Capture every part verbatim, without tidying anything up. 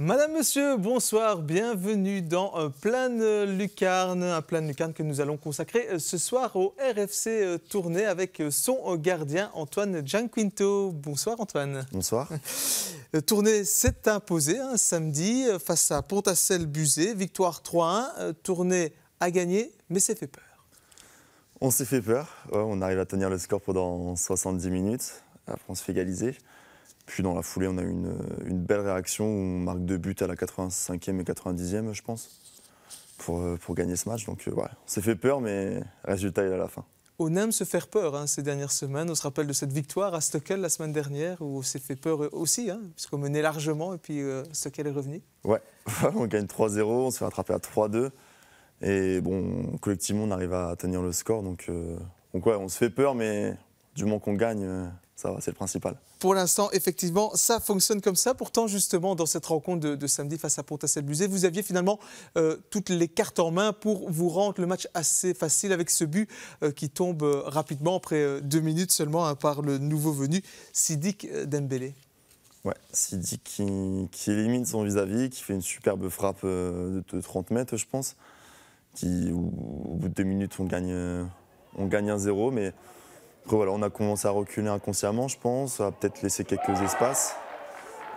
Madame, monsieur, bonsoir, bienvenue dans Pleine lucarne, un Pleine lucarne que nous allons consacrer ce soir au R F C Tournai avec son gardien Antoine Gianquinto. Bonsoir Antoine. Bonsoir. Tournai s'est imposé hein, samedi face à Pont-à-Celles-Buzet, victoire trois un, Tournai a gagné mais s'est fait peur. On s'est fait peur, ouais, on arrive à tenir le score pendant soixante-dix minutes, après on se fait égaliser. Puis dans la foulée, on a eu une, une belle réaction où on marque deux buts à la quatre-vingt-cinquième et quatre-vingt-dixième, je pense, pour, pour gagner ce match. Donc ouais, on s'est fait peur, mais résultat, il est à la fin. On aime se faire peur hein, ces dernières semaines. On se rappelle de cette victoire à Stockel la semaine dernière où on s'est fait peur aussi, hein, puisqu'on menait largement et puis euh, Stockel est revenu. Ouais, on gagne trois zéro, on se fait rattraper à trois deux. Et bon, collectivement, on arrive à tenir le score. Donc, euh, donc ouais, on se fait peur, mais du moment qu'on gagne... Euh, ça va, c'est le principal. Pour l'instant, effectivement, ça fonctionne comme ça. Pourtant, justement, dans cette rencontre de, de samedi face à Pont-à-Celles-Buzet, vous aviez finalement euh, toutes les cartes en main pour vous rendre le match assez facile avec ce but euh, qui tombe euh, rapidement, après euh, deux minutes seulement, hein, par le nouveau venu, Sidiki Dembélé. Ouais, Sidiki qui, qui élimine son vis-à-vis, qui fait une superbe frappe euh, de trente mètres, je pense. Qui, où, au bout de deux minutes, on gagne, euh, on gagne un zéro, mais... Après, voilà, on a commencé à reculer inconsciemment, je pense, à peut-être laisser quelques espaces.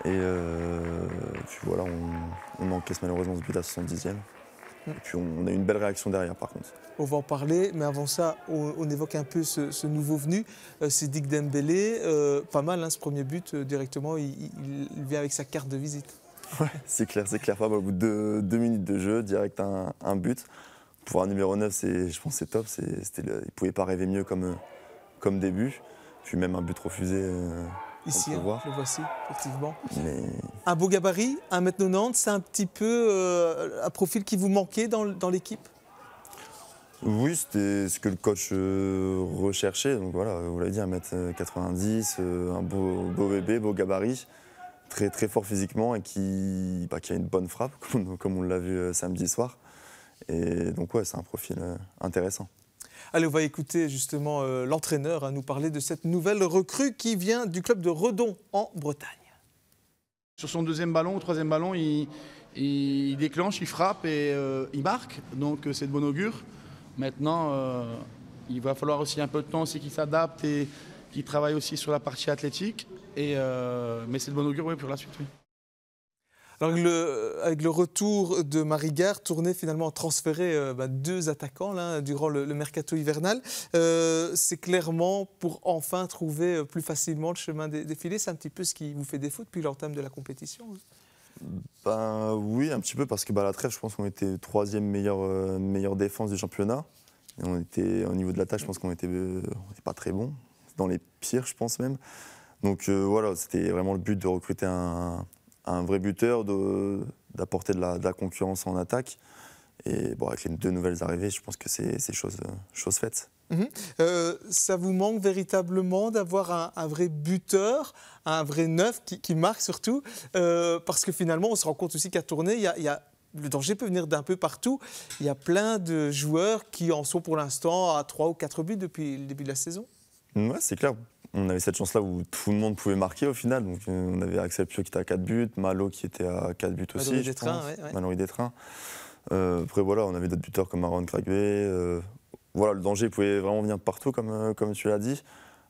Et euh, puis voilà, on, on encaisse malheureusement ce but à soixante-dixième. Et puis on, on a une belle réaction derrière, par contre. On va en parler, mais avant ça, on, on évoque un peu ce, ce nouveau venu. Euh, c'est Sidiki Dembélé, euh, pas mal, hein, ce premier but, euh, directement, il, il, il vient avec sa carte de visite. Ouais, c'est clair, c'est clair. Pas mal, au bout de deux minutes de jeu, direct un, un but. Pour un numéro neuf, je pense que c'est top. C'était le, il ne pouvait pas rêver mieux comme... Euh, comme début, puis même un but refusé. Euh, Ici, hein, le voici, effectivement. Mais... Un beau gabarit, un mètre quatre-vingt-dix, c'est un petit peu euh, un profil qui vous manquait dans, dans l'équipe? Oui, c'était ce que le coach euh, recherchait. Donc voilà, vous l'avez dit, un mètre quatre-vingt-dix, euh, un beau, beau bébé, beau gabarit, très, très fort physiquement et qui, bah, qui a une bonne frappe, comme, comme on l'a vu euh, samedi soir. Et donc ouais, c'est un profil euh, intéressant. Allez, on va écouter justement euh, l'entraîneur hein, nous parler de cette nouvelle recrue qui vient du club de Redon en Bretagne. Sur son deuxième ballon, troisième ballon, il, il déclenche, il frappe et euh, il marque. Donc c'est de bon augure. Maintenant, euh, il va falloir aussi un peu de temps aussi qu'il s'adapte et qu'il travaille aussi sur la partie athlétique. Et, euh, mais c'est de bon augure oui, pour la suite. Oui. Alors, le, avec le retour de Marigar, Tournai finalement transféré euh, bah, deux attaquants là, durant le, le mercato hivernal. Euh, c'est clairement pour enfin trouver plus facilement le chemin des, des filets. C'est un petit peu ce qui vous fait défaut depuis l'entame de la compétition. Ben, oui, un petit peu parce que bah, à la trêve, je pense qu'on était troisième meilleure, euh, meilleure défense du championnat. Et on était, au niveau de l'attaque, je pense qu'on n'était euh, pas très bon. Dans les pires, je pense même. Donc euh, voilà, c'était vraiment le but de recruter un... un vrai buteur, d'apporter de, de, de la concurrence en attaque. Et bon, avec les deux nouvelles arrivées, je pense que c'est chose, chose faite. Mmh. Euh, ça vous manque véritablement d'avoir un, un vrai buteur, un vrai neuf qui, qui marque surtout, euh, parce que finalement, on se rend compte aussi qu'à Tournai, y a, y a, le danger peut venir d'un peu partout. Il y a plein de joueurs qui en sont pour l'instant à trois ou quatre buts depuis le début de la saison. Ouais, c'est clair. On avait cette chance-là où tout le monde pouvait marquer au final. Donc, on avait Axel Pio qui était à quatre buts, Malo qui était à quatre buts aussi, je pense. Mallory Détrain. Euh, après, voilà, on avait d'autres buteurs comme Aaron. Euh, voilà, le danger pouvait vraiment venir de partout, comme, comme tu l'as dit.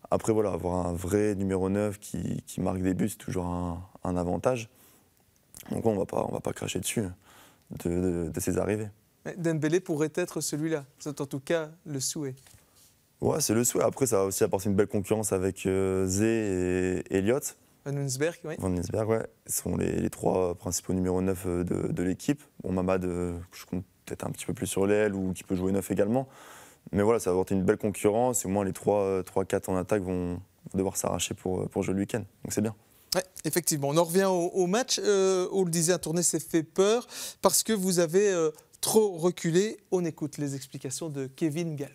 Après, voilà, avoir un vrai numéro neuf qui, qui marque des buts, c'est toujours un, un avantage. Donc, on ne va pas cracher dessus de, de, de ses arrivées. Mais Dembélé pourrait être celui-là. C'est en tout cas le souhait. Ouais, c'est le souhait. Après, ça va aussi apporter une belle concurrence avec euh, Zé et Elliot. Van Nussberg, oui. Van Nussberg, ouais. Ils sont les, les trois principaux numéros neuf de, de l'équipe. Bon, Mamad, euh, je compte peut-être un petit peu plus sur l'aile ou qui peut jouer neuf également. Mais voilà, ça va apporter une belle concurrence. Et au moins, les trois quatre en attaque vont, vont devoir s'arracher pour, pour jouer le week-end. Donc, c'est bien. Ouais, effectivement. On en revient au, au match. Euh, on le disait, un Tournai s'est fait peur parce que vous avez euh, trop reculé. On écoute les explications de Kevin Gallo.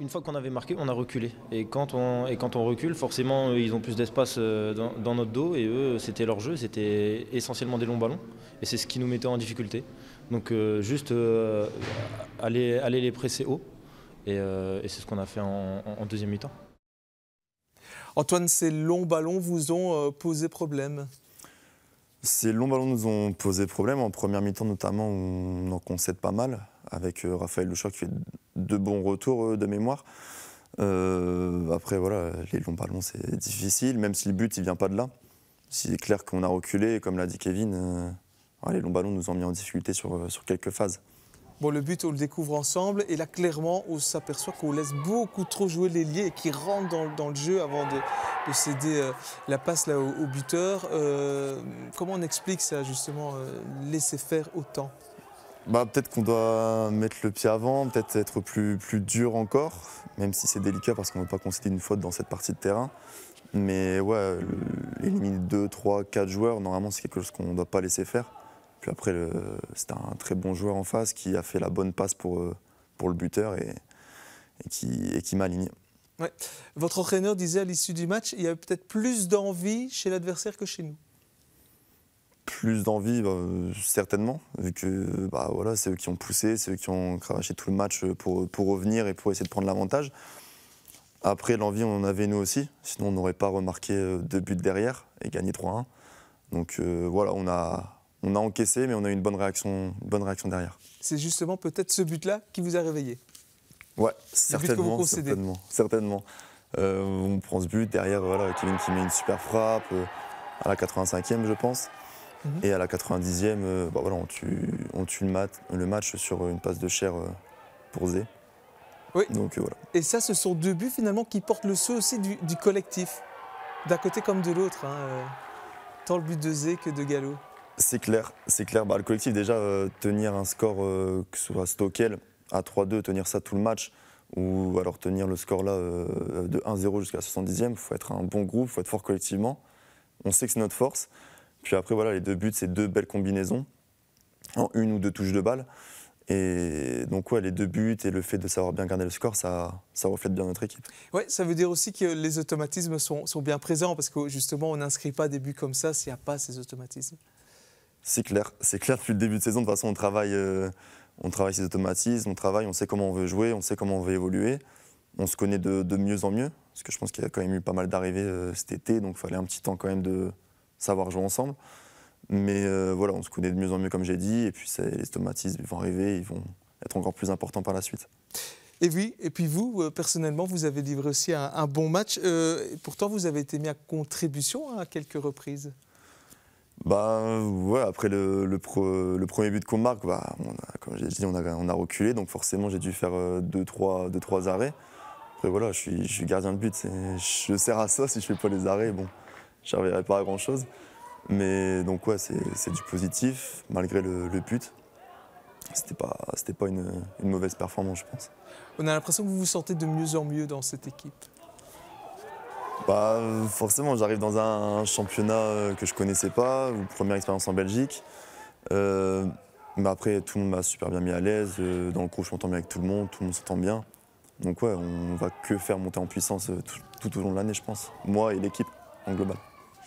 Une fois qu'on avait marqué, on a reculé. Et quand on, et quand on recule, forcément, ils ont plus d'espace dans, dans notre dos. Et eux, c'était leur jeu. C'était essentiellement des longs ballons. Et c'est ce qui nous mettait en difficulté. Donc euh, juste euh, aller, aller les presser haut. Et, euh, et c'est ce qu'on a fait en, en deuxième mi-temps. Antoine, ces longs ballons vous ont euh, posé problème? Ces longs ballons nous ont posé problème, en première mi-temps notamment, on en concède pas mal, avec Raphaël Louchard qui fait de bons retours de mémoire. Euh, après, voilà, les longs ballons, c'est difficile, même si le but, il vient pas de là. C'est clair qu'on a reculé, comme l'a dit Kevin, euh, ouais, les longs ballons nous ont mis en difficulté sur, sur quelques phases. Bon, le but, on le découvre ensemble, et là, clairement, on s'aperçoit qu'on laisse beaucoup trop jouer les liés et qu'ils rentrent dans, dans le jeu avant de, de céder euh, la passe là, au, au buteur. Euh, comment on explique ça, justement, euh, laisser faire autant? Bah, peut-être qu'on doit mettre le pied avant, peut-être être plus, plus dur encore, même si c'est délicat parce qu'on ne veut pas concéder une faute dans cette partie de terrain. Mais ouais, éliminer deux, trois, quatre joueurs, normalement, c'est quelque chose qu'on ne doit pas laisser faire. Puis après, c'était un très bon joueur en face qui a fait la bonne passe pour, pour le buteur et, et qui, et qui m'a aligné. Ouais. Votre entraîneur disait à l'issue du match, il y avait peut-être plus d'envie chez l'adversaire que chez nous. Plus d'envie, bah, certainement, vu que bah, voilà, c'est eux qui ont poussé, c'est eux qui ont cravaché tout le match pour, pour revenir et pour essayer de prendre l'avantage. Après, l'envie, on en avait nous aussi, sinon on n'aurait pas remarqué deux buts derrière et gagné trois un. Donc euh, voilà, on a... On a encaissé, mais on a eu une bonne réaction, une bonne réaction derrière. C'est justement peut-être ce but-là qui vous a réveillé. Ouais, certainement, que certainement, certainement. Euh, on prend ce but derrière, voilà, Kevin qui met une super frappe euh, à la quatre-vingt-cinquième, je pense, mm-hmm. et à la quatre-vingt-dixième, euh, bah voilà, on tue, on tue le, mat, le match sur une passe de chair euh, pour Zé. Oui. Donc euh, voilà. Et ça, ce sont deux buts finalement qui portent le sceau aussi du, du collectif, d'un côté comme de l'autre, hein, euh, tant le but de Zé que de Gallo. C'est clair, c'est clair. Bah, le collectif, déjà, euh, tenir un score, euh, que ce soit Stockel, à trois deux, tenir ça tout le match, ou alors tenir le score là euh, de un zéro jusqu'à la soixante-dixième, il faut être un bon groupe, il faut être fort collectivement. On sait que c'est notre force. Puis après, voilà, les deux buts, c'est deux belles combinaisons, en une ou deux touches de balle. Et donc, ouais, les deux buts et le fait de savoir bien garder le score, ça, ça reflète bien notre équipe. Oui, ça veut dire aussi que les automatismes sont, sont bien présents, parce que justement, on n'inscrit pas des buts comme ça s'il n'y a pas ces automatismes. C'est clair, c'est clair depuis le début de saison. De toute façon, on travaille, euh, on travaille ses automatismes, on travaille, on sait comment on veut jouer, on sait comment on veut évoluer. On se connaît de, de mieux en mieux, parce que je pense qu'il y a quand même eu pas mal d'arrivées euh, cet été, donc il fallait un petit temps quand même de savoir jouer ensemble. Mais euh, voilà, on se connaît de mieux en mieux, comme j'ai dit, et puis les automatismes vont arriver, ils vont être encore plus importants par la suite. Et oui, et puis vous, personnellement, vous avez livré aussi un, un bon match. Euh, et pourtant, vous avez été mis à contribution à quelques reprises. Bah ouais, après le, le, pro, le premier but qu'on marque, bah, on a, comme j'ai dit, on a, on a reculé, donc forcément j'ai dû faire deux, trois, deux, trois arrêts. Après voilà, je suis, je suis gardien de but, je sers à ça, si je fais pas les arrêts, bon, j'arriverai pas à grand chose. Mais donc ouais, c'est du positif, malgré le, le but. C'était pas, c'était pas une, une mauvaise performance, je pense. On a l'impression que vous vous sentez de mieux en mieux dans cette équipe. Bah, forcément, j'arrive dans un, un championnat que je connaissais pas, ou première expérience en Belgique. Euh, mais après, tout le monde m'a super bien mis à l'aise. Dans le groupe, je m'entends bien avec tout le monde, tout le monde s'entend bien. Donc ouais, on va que faire monter en puissance tout, tout au long de l'année, je pense. Moi et l'équipe, en global.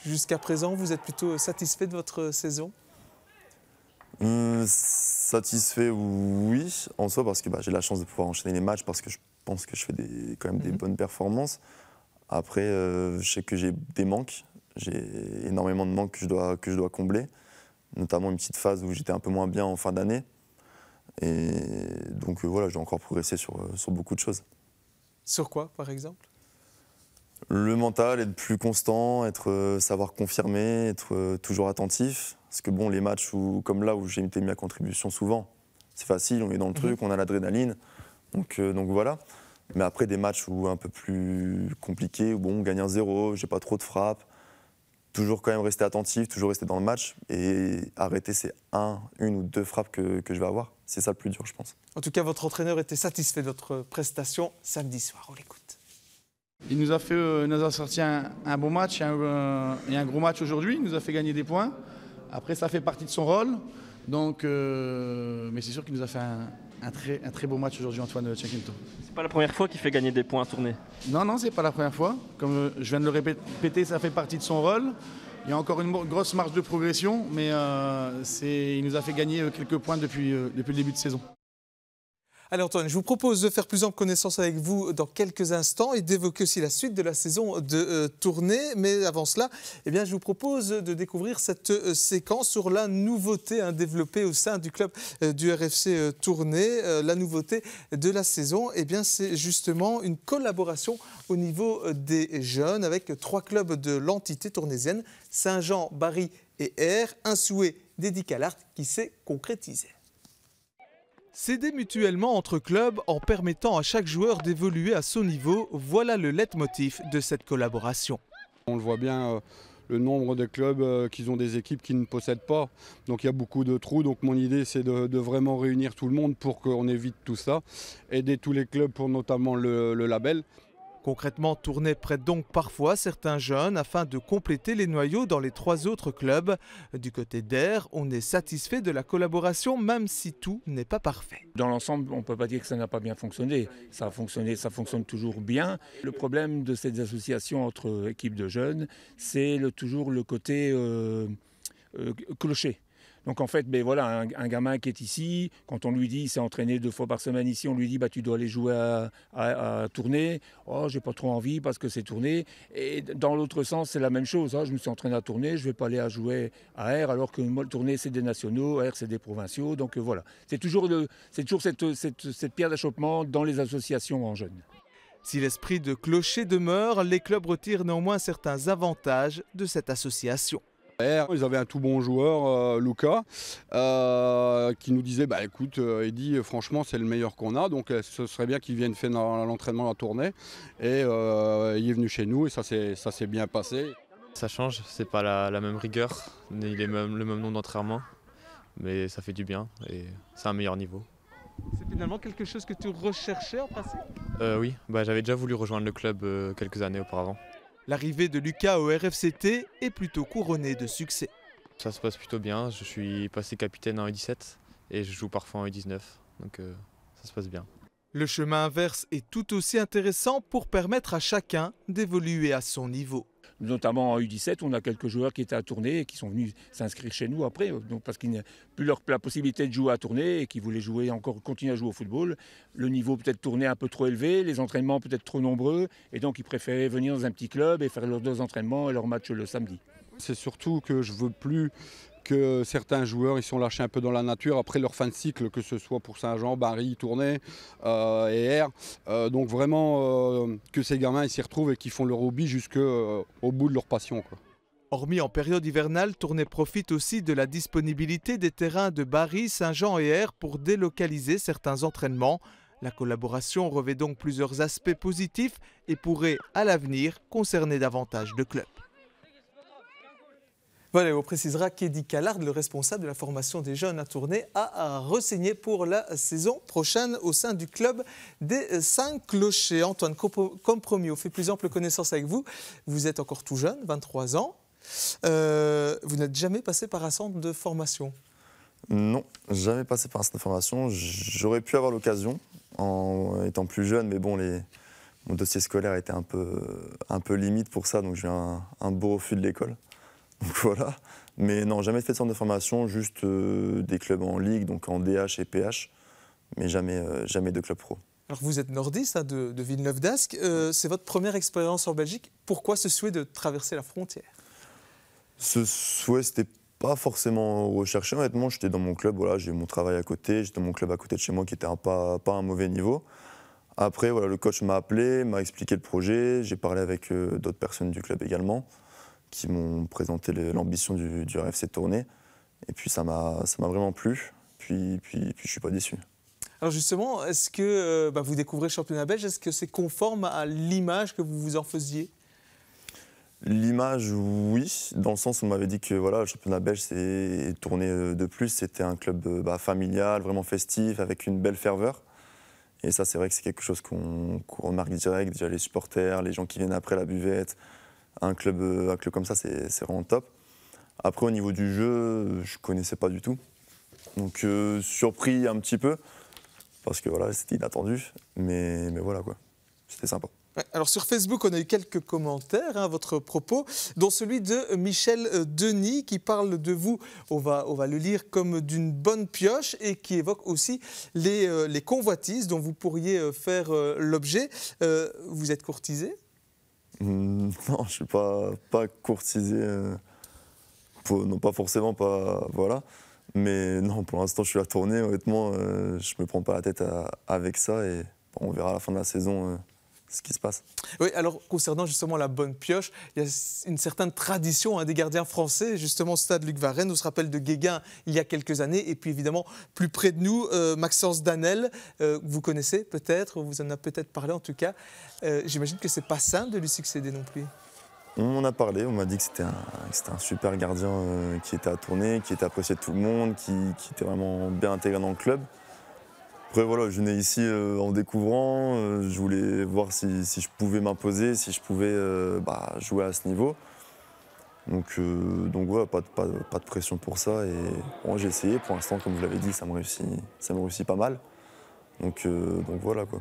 Jusqu'à présent, vous êtes plutôt satisfait de votre saison? Hum, satisfait, oui, en soi, parce que bah, j'ai la chance de pouvoir enchaîner les matchs, parce que je pense que je fais des, quand même des mm-hmm. bonnes performances. Après, euh, je sais que j'ai des manques, j'ai énormément de manques que je dois, que je dois combler, notamment une petite phase où j'étais un peu moins bien en fin d'année. Et donc euh, voilà, j'ai encore progressé sur, sur beaucoup de choses. Sur quoi, par exemple? Le mental, être plus constant, être, euh, savoir confirmer, être euh, toujours attentif. Parce que bon, les matchs où, comme là où j'ai été mis à contribution souvent, c'est facile, on est dans le mmh. truc, on a l'adrénaline, donc, euh, donc voilà. Mais après, des matchs où un peu plus compliqués, où bon, on gagne un zéro, j'ai pas trop de frappes. Toujours quand même rester attentif, toujours rester dans le match et arrêter ces un, une ou deux frappes que, que je vais avoir. C'est ça le plus dur, je pense. En tout cas, votre entraîneur était satisfait de votre prestation samedi soir. On l'écoute. Il nous a, fait, euh, il nous a sorti un, un bon match et un, euh, et un gros match aujourd'hui. Il nous a fait gagner des points. Après, ça fait partie de son rôle. Donc, euh, mais c'est sûr qu'il nous a fait un, un, très, un très beau match aujourd'hui, Antoine Gianquinto. C'est pas la première fois qu'il fait gagner des points à Tournai? Non, non, c'est pas la première fois. Comme je viens de le répéter, ça fait partie de son rôle. Il y a encore une grosse marge de progression, mais euh, il nous a fait gagner quelques points depuis, euh, depuis le début de saison. Allez Antoine, je vous propose de faire plus ample connaissance avec vous dans quelques instants et d'évoquer aussi la suite de la saison de euh, Tournai. Mais avant cela, eh bien, je vous propose de découvrir cette euh, séquence sur la nouveauté hein, développée au sein du club euh, du R F C euh, Tournai. Euh, la nouveauté de la saison, eh bien, c'est justement une collaboration au niveau euh, des jeunes avec trois clubs de l'entité tournaisienne, Saint-Jean, Barry et R. Un souhait d'Eddie Callard qui s'est concrétisé. S'aider mutuellement entre clubs en permettant à chaque joueur d'évoluer à son niveau, voilà le leitmotiv de cette collaboration. On le voit bien, euh, le nombre de clubs euh, qui ont des équipes qui ne possèdent pas. Donc il y a beaucoup de trous, donc mon idée c'est de, de vraiment réunir tout le monde pour qu'on évite tout ça. Aider tous les clubs pour notamment le, le label. Concrètement, Tournai prête donc parfois certains jeunes afin de compléter les noyaux dans les trois autres clubs. Du côté d'Air, on est satisfait de la collaboration, même si tout n'est pas parfait. Dans l'ensemble, on ne peut pas dire que ça n'a pas bien fonctionné. Ça a fonctionné, ça fonctionne toujours bien. Le problème de ces associations entre équipes de jeunes, c'est le, toujours le côté euh, euh, clocher. Donc en fait, ben voilà, un, un gamin qui est ici, quand on lui dit, il s'est entraîné deux fois par semaine ici, on lui dit, bah, tu dois aller jouer à, à, à Tournai. Oh, j'ai pas trop envie parce que c'est Tournai. Et dans l'autre sens, c'est la même chose. Hein. Je me suis entraîné à Tournai, je vais pas aller à jouer à R, alors que moi, Tournai, c'est des nationaux, R, c'est des provinciaux. Donc euh, voilà, c'est toujours, le, c'est toujours cette, cette, cette pierre d'achoppement dans les associations en jeunes. Si l'esprit de clocher demeure, les clubs retirent néanmoins certains avantages de cette association. Ils avaient un tout bon joueur, euh, Lucas, euh, qui nous disait bah, « Écoute, Eddy, franchement, c'est le meilleur qu'on a, donc ce serait bien qu'il vienne faire l'entraînement à Tournai. » Et euh, il est venu chez nous et ça s'est bien passé. Ça change, c'est pas la, la même rigueur, ni les mêmes, le même nombre d'entraînements, mais ça fait du bien et c'est un meilleur niveau. C'est finalement quelque chose que tu recherchais en principe ? euh, Oui, bah, j'avais déjà voulu rejoindre le club euh, quelques années auparavant. L'arrivée de Lucas au R F C T est plutôt couronnée de succès. Ça se passe plutôt bien, je suis passé capitaine en U dix-sept et je joue parfois en U dix-neuf, donc euh, ça se passe bien. Le chemin inverse est tout aussi intéressant pour permettre à chacun d'évoluer à son niveau. Notamment en U dix-sept, on a quelques joueurs qui étaient à Tournai et qui sont venus s'inscrire chez nous après, donc parce qu'ils n'avaient plus leur, la possibilité de jouer à Tournai et qui voulaient jouer encore, continuer à jouer au football. Le niveau peut-être Tournai un peu trop élevé, les entraînements peut-être trop nombreux, et donc ils préféraient venir dans un petit club et faire leurs deux entraînements et leurs matchs le samedi. C'est surtout que je ne veux plus que certains joueurs ils sont lâchés un peu dans la nature après leur fin de cycle, que ce soit pour Saint-Jean, Barry, Tournai euh, et R. Euh, donc vraiment euh, que ces gamins ils s'y retrouvent et qu'ils font leur hobby jusqu'au euh, bout de leur passion. Quoi. Hormis en période hivernale, Tournai profite aussi de la disponibilité des terrains de Barry, Saint-Jean et R pour délocaliser certains entraînements. La collaboration revêt donc plusieurs aspects positifs et pourrait à l'avenir concerner davantage de clubs. Voilà, on précisera qu'Eddy Callard, le responsable de la formation des jeunes à Tournai, a re-signé pour la saison prochaine au sein du club des cinq Clochers. Antoine, comme promis, on fait plus ample connaissance avec vous. Vous êtes encore tout jeune, vingt-trois ans. Euh, vous n'êtes jamais passé par un centre de formation? Non, jamais passé par un centre de formation. J'aurais pu avoir l'occasion en étant plus jeune, mais bon, les... mon dossier scolaire était un peu, un peu limite pour ça, donc j'ai eu un, un beau refus de l'école. Donc voilà, mais non, jamais fait de centre de formation, juste euh, des clubs en Ligue, donc en D H et P H, mais jamais, euh, jamais de club pro. Alors vous êtes nordiste hein, de, de Villeneuve d'Ascq, euh, c'est votre première expérience en Belgique. Pourquoi ce souhait de traverser la frontière? Ce souhait, c'était pas forcément recherché, honnêtement. J'étais dans mon club, voilà, j'ai mon travail à côté, j'étais dans mon club à côté de chez moi qui était un, pas, pas un mauvais niveau. Après, voilà, le coach m'a appelé, m'a expliqué le projet, j'ai parlé avec euh, d'autres personnes du club également, qui m'ont présenté l'ambition du, du R F C Tournai. Et puis ça m'a vraiment plu, puis, puis, puis je ne suis pas déçu. Alors justement, est-ce que bah vous découvrez le championnat belge, est-ce que c'est conforme à l'image que vous vous en faisiez? L'image, oui, dans le sens où on m'avait dit que voilà, le championnat belge c'est Tournai de plus, c'était un club bah, familial, vraiment festif, avec une belle ferveur. Et ça c'est vrai que c'est quelque chose qu'on qu'on remarque direct, déjà les supporters, les gens qui viennent après la buvette. Un club, un club comme ça, c'est vraiment top. Après, au niveau du jeu, je ne connaissais pas du tout. Donc, euh, surpris un petit peu, parce que voilà, c'était inattendu. Mais, mais voilà, quoi. C'était sympa. Alors sur Facebook, on a eu quelques commentaires hein, à votre propos, dont celui de Michel Denis qui parle de vous, on va, on va le lire, comme d'une bonne pioche et qui évoque aussi les, euh, les convoitises dont vous pourriez faire euh, l'objet. Euh, vous êtes courtisé ? mmh, Non, je ne suis pas, pas courtisé, euh, pour, non pas forcément, pas, voilà. Mais non, pour l'instant, je suis à tourner, honnêtement, euh, je ne me prends pas la tête à, avec ça et bon, on verra à la fin de la saison. Euh, ce qui se passe. Oui, alors concernant justement la bonne pioche, il y a une certaine tradition hein, des gardiens français, justement au stade Luc Varenne, on se rappelle de Guéguin il y a quelques années, et puis évidemment plus près de nous, euh, Maxence Danel, euh, vous connaissez peut-être, vous en a peut-être parlé en tout cas, euh, j'imagine que c'est pas simple de lui succéder non plus. On en a parlé, on m'a dit que c'était un, un super gardien euh, qui était à tourner, qui était apprécié de tout le monde, qui, qui était vraiment bien intégré dans le club. Après, voilà, je venais ici euh, en découvrant, euh, je voulais voir si, si je pouvais m'imposer, si je pouvais euh, bah, jouer à ce niveau. Donc, euh, donc voilà, pas de, pas, pas de pression pour ça. Et bon, j'ai essayé, pour l'instant, comme vous l'avez dit, ça me réussit, ça me réussit pas mal. Donc, euh, donc voilà quoi.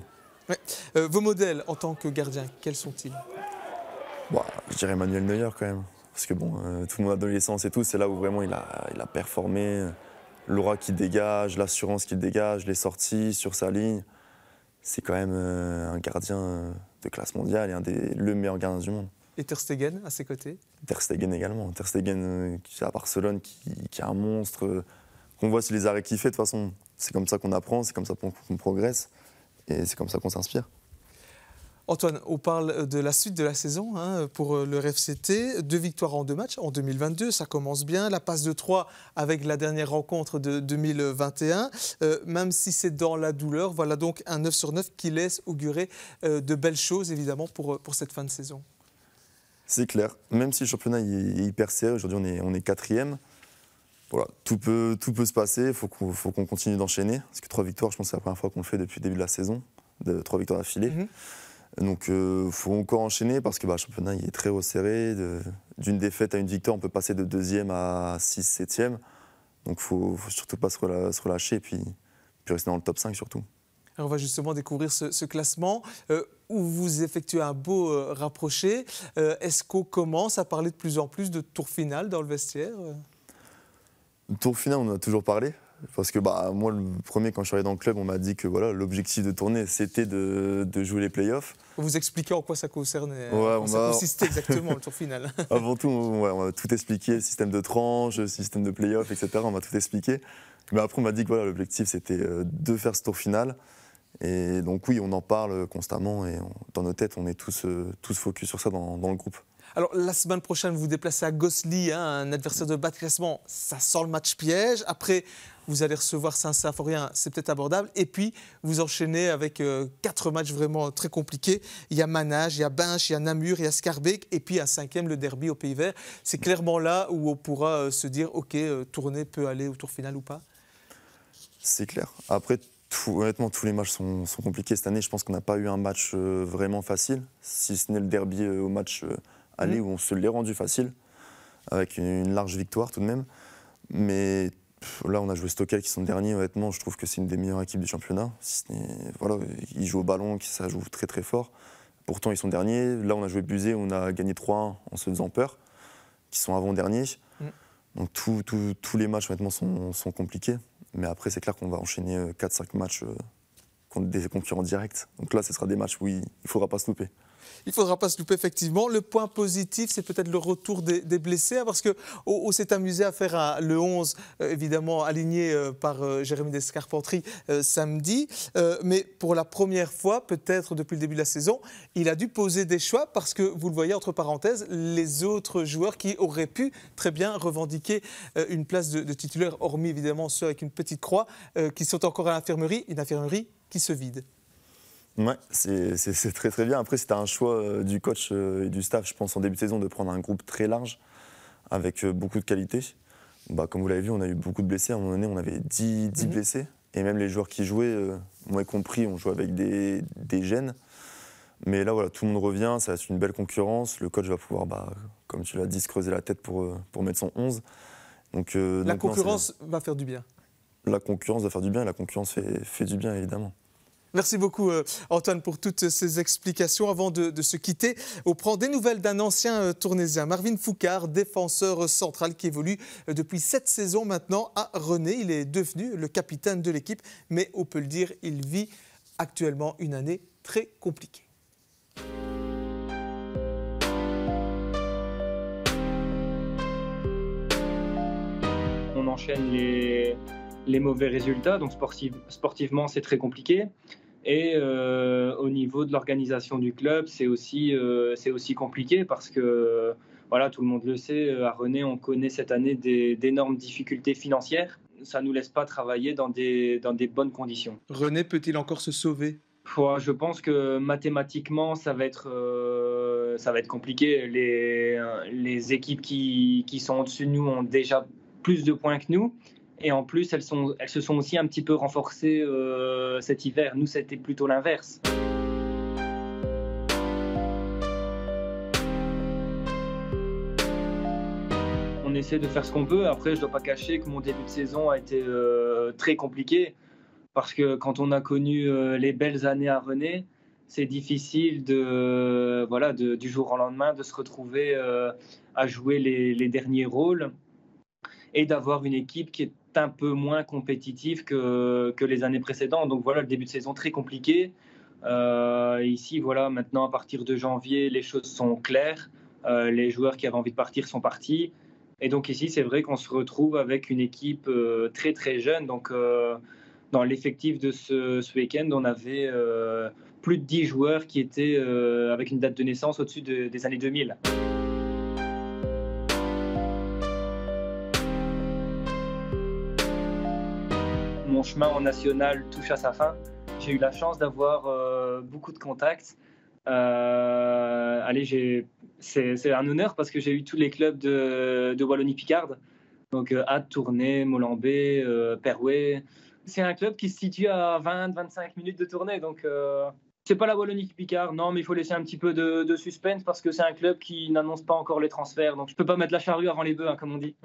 Ouais. Euh, vos modèles en tant que gardien, quels sont-ils? Bah, je dirais Manuel Neuer quand même. Parce que bon, euh, tout mon adolescence et tout, c'est là où vraiment il a, il a performé. L'aura qui dégage, l'assurance qui dégage, les sorties sur sa ligne, c'est quand même euh, un gardien de classe mondiale et un des le meilleur gardien du monde. Et Ter Stegen à ses côtés? Ter Stegen également. Ter Stegen euh, qui est à Barcelone, qui, qui est un monstre, euh, qu'on voit sur les arrêts qu'il fait de toute façon. C'est comme ça qu'on apprend, c'est comme ça qu'on progresse et c'est comme ça qu'on s'inspire. Antoine, on parle de la suite de la saison hein, pour le R F C T. Deux victoires en deux matchs en deux mille vingt-deux, ça commence bien. La passe de trois avec la dernière rencontre de deux mille vingt et un. Euh, même si c'est dans la douleur, voilà donc un neuf sur neuf qui laisse augurer euh, de belles choses, évidemment, pour, pour cette fin de saison. C'est clair. Même si le championnat est hyper serré, aujourd'hui on est, on est quatrième. Voilà, tout peut, tout peut se passer, il faut qu'on faut qu'on continue d'enchaîner. Parce que trois victoires, je pense que c'est la première fois qu'on le fait depuis le début de la saison. De, trois victoires d'affilée. Mm-hmm. Donc, il euh, faut encore enchaîner parce que bah, le championnat il est très resserré. D'une défaite à une victoire, on peut passer de deuxième à six septième. Donc, il ne faut surtout pas se relâcher et puis, puis rester dans le top cinq surtout. Alors, on va justement découvrir ce, ce classement euh, où vous effectuez un beau euh, rapproché. Euh, Est-ce qu'on commence à parler de plus en plus de tour final dans le vestiaire? Tour final, on en a toujours parlé. Parce que bah, moi, le premier, quand je suis arrivé dans le club, on m'a dit que voilà, l'objectif de tourner, c'était de, de jouer les playoffs. Vous expliquez en quoi ça concernait, ouais, en quoi ça consistait exactement le tour final. Avant tout, on, ouais, on m'a tout expliqué, système de tranche, système de playoffs, et cetera. On m'a tout expliqué. Mais après, on m'a dit que voilà, l'objectif, c'était de faire ce tour final. Et donc oui, on en parle constamment et on, dans nos têtes, on est tous, tous focus sur ça dans, dans le groupe. Alors, la semaine prochaine, vous vous déplacez à Gosselies, hein, un adversaire de bas de classement. Ça sent le match piège. Après, vous allez recevoir Saint-Symphorien, c'est peut-être abordable. Et puis, vous enchaînez avec euh, quatre matchs vraiment très compliqués. Il y a Manage, il y a Binche, il y a Namur, il y a Scarbeck. Et puis, un cinquième, le derby au Pays-Vert. C'est clairement là où on pourra euh, se dire, OK, euh, tourner peut aller au tour final ou pas. C'est clair. Après, tout, honnêtement, tous les matchs sont, sont compliqués. Cette année, je pense qu'on n'a pas eu un match euh, vraiment facile. Si ce n'est le derby euh, au match... Euh, aller où on se l'est rendu facile, avec une large victoire tout de même. Mais là, on a joué Stockel qui sont derniers. Honnêtement, je trouve que c'est une des meilleures équipes du championnat. Voilà, ils jouent au ballon, ça joue très très fort. Pourtant, ils sont derniers. Là, on a joué Buzet, on a gagné trois un en se faisant peur, qui sont avant-derniers. Mm. Donc tout, tout, tous les matchs, honnêtement, sont, sont compliqués. Mais après, c'est clair qu'on va enchaîner quatre cinq matchs contre des concurrents directs. Donc là, ce sera des matchs où il ne faudra pas se louper. Il ne faudra pas se louper, effectivement. Le point positif, c'est peut-être le retour des, des blessés, parce qu'on on s'est amusé à faire un, le onze, euh, évidemment, aligné euh, par euh, Jérémy Descarpenterie euh, samedi. Euh, mais pour la première fois, peut-être depuis le début de la saison, il a dû poser des choix, parce que, vous le voyez, entre parenthèses, les autres joueurs qui auraient pu très bien revendiquer euh, une place de, de titulaire, hormis, évidemment, ceux avec une petite croix, euh, qui sont encore à l'infirmerie, une infirmerie qui se vide. Ouais, c'est très très bien. Après, c'était un choix du coach et du staff, je pense, en début de saison, de prendre un groupe très large, avec beaucoup de qualité. Bah, comme vous l'avez vu, on a eu beaucoup de blessés. À un moment donné, on avait dix, dix mm-hmm. blessés. Et même les joueurs qui jouaient, euh, moi compris, on jouait avec des, des gènes. Mais là, voilà, tout le monde revient, ça va être une belle concurrence. Le coach va pouvoir, bah, comme tu l'as dit, se creuser la tête pour, pour mettre son onze. Donc, euh, la donc, concurrence non, va faire du bien. La concurrence va faire du bien, la concurrence fait, fait du bien, évidemment. Merci beaucoup euh, Antoine pour toutes ces explications. Avant de, de se quitter, on prend des nouvelles d'un ancien euh, Tournaisien, Marvin Foucart, défenseur euh, central qui évolue euh, depuis sept saisons maintenant à René. Il est devenu le capitaine de l'équipe, mais on peut le dire, il vit actuellement une année très compliquée. On enchaîne les, les mauvais résultats, donc sportive, sportivement c'est très compliqué. Et euh, au niveau de l'organisation du club, c'est aussi, euh, c'est aussi compliqué parce que, voilà, tout le monde le sait, à René on connaît cette année d'énormes difficultés financières. Ça ne nous laisse pas travailler dans des, dans des bonnes conditions. René peut-il encore se sauver? Je pense que mathématiquement, ça va être, euh, ça va être compliqué. Les, les équipes qui, qui sont au-dessus de nous ont déjà plus de points que nous. Et en plus, elles, sont, elles se sont aussi un petit peu renforcées euh, cet hiver. Nous, c'était plutôt l'inverse. On essaie de faire ce qu'on peut. Après, je ne dois pas cacher que mon début de saison a été euh, très compliqué. Parce que quand on a connu euh, les belles années à René, c'est difficile de, euh, voilà, de, du jour au lendemain de se retrouver euh, à jouer les, les derniers rôles et d'avoir une équipe qui est un peu moins compétitive que, que les années précédentes. Donc voilà, le début de saison très compliqué. Euh, ici, voilà, maintenant à partir de janvier, les choses sont claires. Euh, les joueurs qui avaient envie de partir sont partis. Et donc ici, c'est vrai qu'on se retrouve avec une équipe euh, très très jeune. Donc euh, dans l'effectif de ce, ce week-end, on avait euh, plus de dix joueurs qui étaient euh, avec une date de naissance au-dessus de, des années deux mille. Mon chemin en national touche à sa fin. J'ai eu la chance d'avoir euh, beaucoup de contacts. Euh, allez, c'est un honneur parce que j'ai eu tous les clubs de, de Wallonie-Picarde. Donc, euh, Ad, Tournai, Molambé, euh, Perwez. C'est un club qui se situe à vingt à vingt-cinq minutes de Tournai, donc euh, c'est pas la Wallonie-Picard, non, mais il faut laisser un petit peu de, de suspense parce que c'est un club qui n'annonce pas encore les transferts, donc je peux pas mettre la charrue avant les bœufs, hein, comme on dit.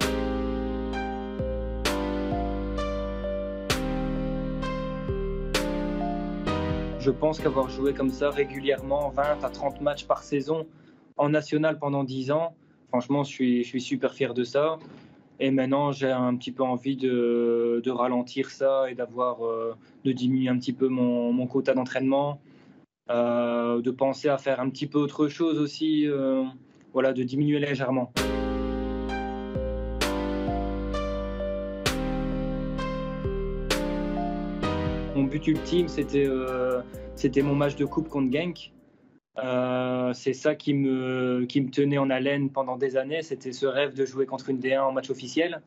Je pense qu'avoir joué comme ça régulièrement vingt à trente matchs par saison en national pendant dix ans, franchement, je suis, je suis super fier de ça. Et maintenant, j'ai un petit peu envie de, de ralentir ça et d'avoir, euh, de diminuer un petit peu mon, mon quota d'entraînement, euh, de penser à faire un petit peu autre chose aussi, euh, voilà, de diminuer légèrement. Mon but ultime, c'était euh, c'était mon match de coupe contre Genk. Euh, c'est ça qui me, qui me tenait en haleine pendant des années, c'était ce rêve de jouer contre une D un en match officiel.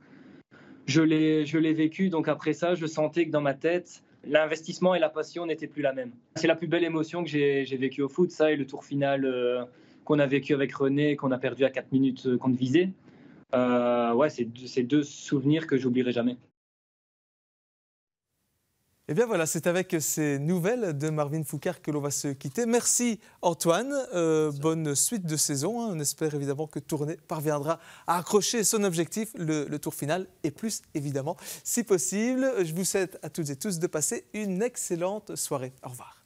Je l'ai vécu, donc après ça, je sentais que dans ma tête, l'investissement et la passion n'étaient plus la même. C'est la plus belle émotion que j'ai vécue au foot, ça, et le tour final euh, qu'on a vécu avec René, qu'on a perdu à quatre minutes euh, contre Visé. Euh, ouais, c'est deux souvenirs que j'oublierai jamais. Et eh bien voilà, c'est avec ces nouvelles de Marvin Foucart que l'on va se quitter. Merci Antoine, euh, bonne suite de saison. Hein. On espère évidemment que Tournai parviendra à accrocher son objectif, le, le tour final, et plus évidemment si possible. Je vous souhaite à toutes et tous de passer une excellente soirée. Au revoir.